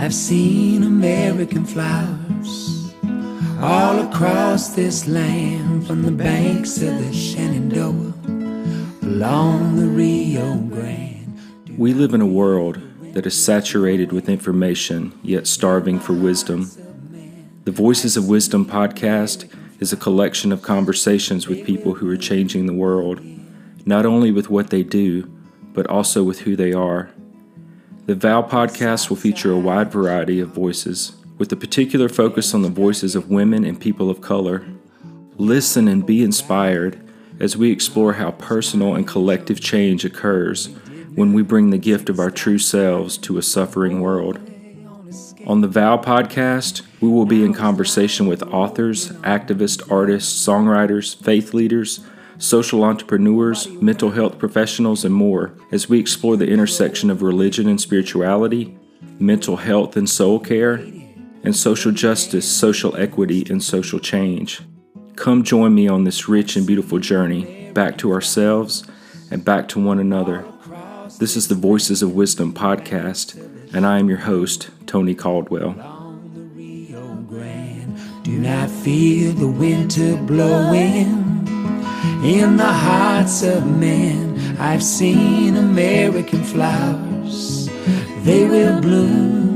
I've seen American flowers all across this land, from the banks of the Shenandoah along the Rio Grande. We live in a world that is saturated with information, yet starving for wisdom. The Voices of Wisdom podcast is a collection of conversations with people who are changing the world, not only with what they do, but also with who they are. The Vow podcast will feature a wide variety of voices, with a particular focus on the voices of women and people of color. Listen and be inspired as we explore how personal and collective change occurs when we bring the gift of our true selves to a suffering world. On the Vow podcast, we will be in conversation with authors, activists, artists, songwriters, faith leaders, social entrepreneurs, mental health professionals, and more, as we explore the intersection of religion and spirituality, mental health and soul care, and social justice, social equity, and social change. Come join me on this rich and beautiful journey, back to ourselves and back to one another. This is the Voices of Wisdom podcast, and I am your host, Tony Caldwell. Do not feel the winter blowing in the hearts of men. I've seen American flowers, they will bloom.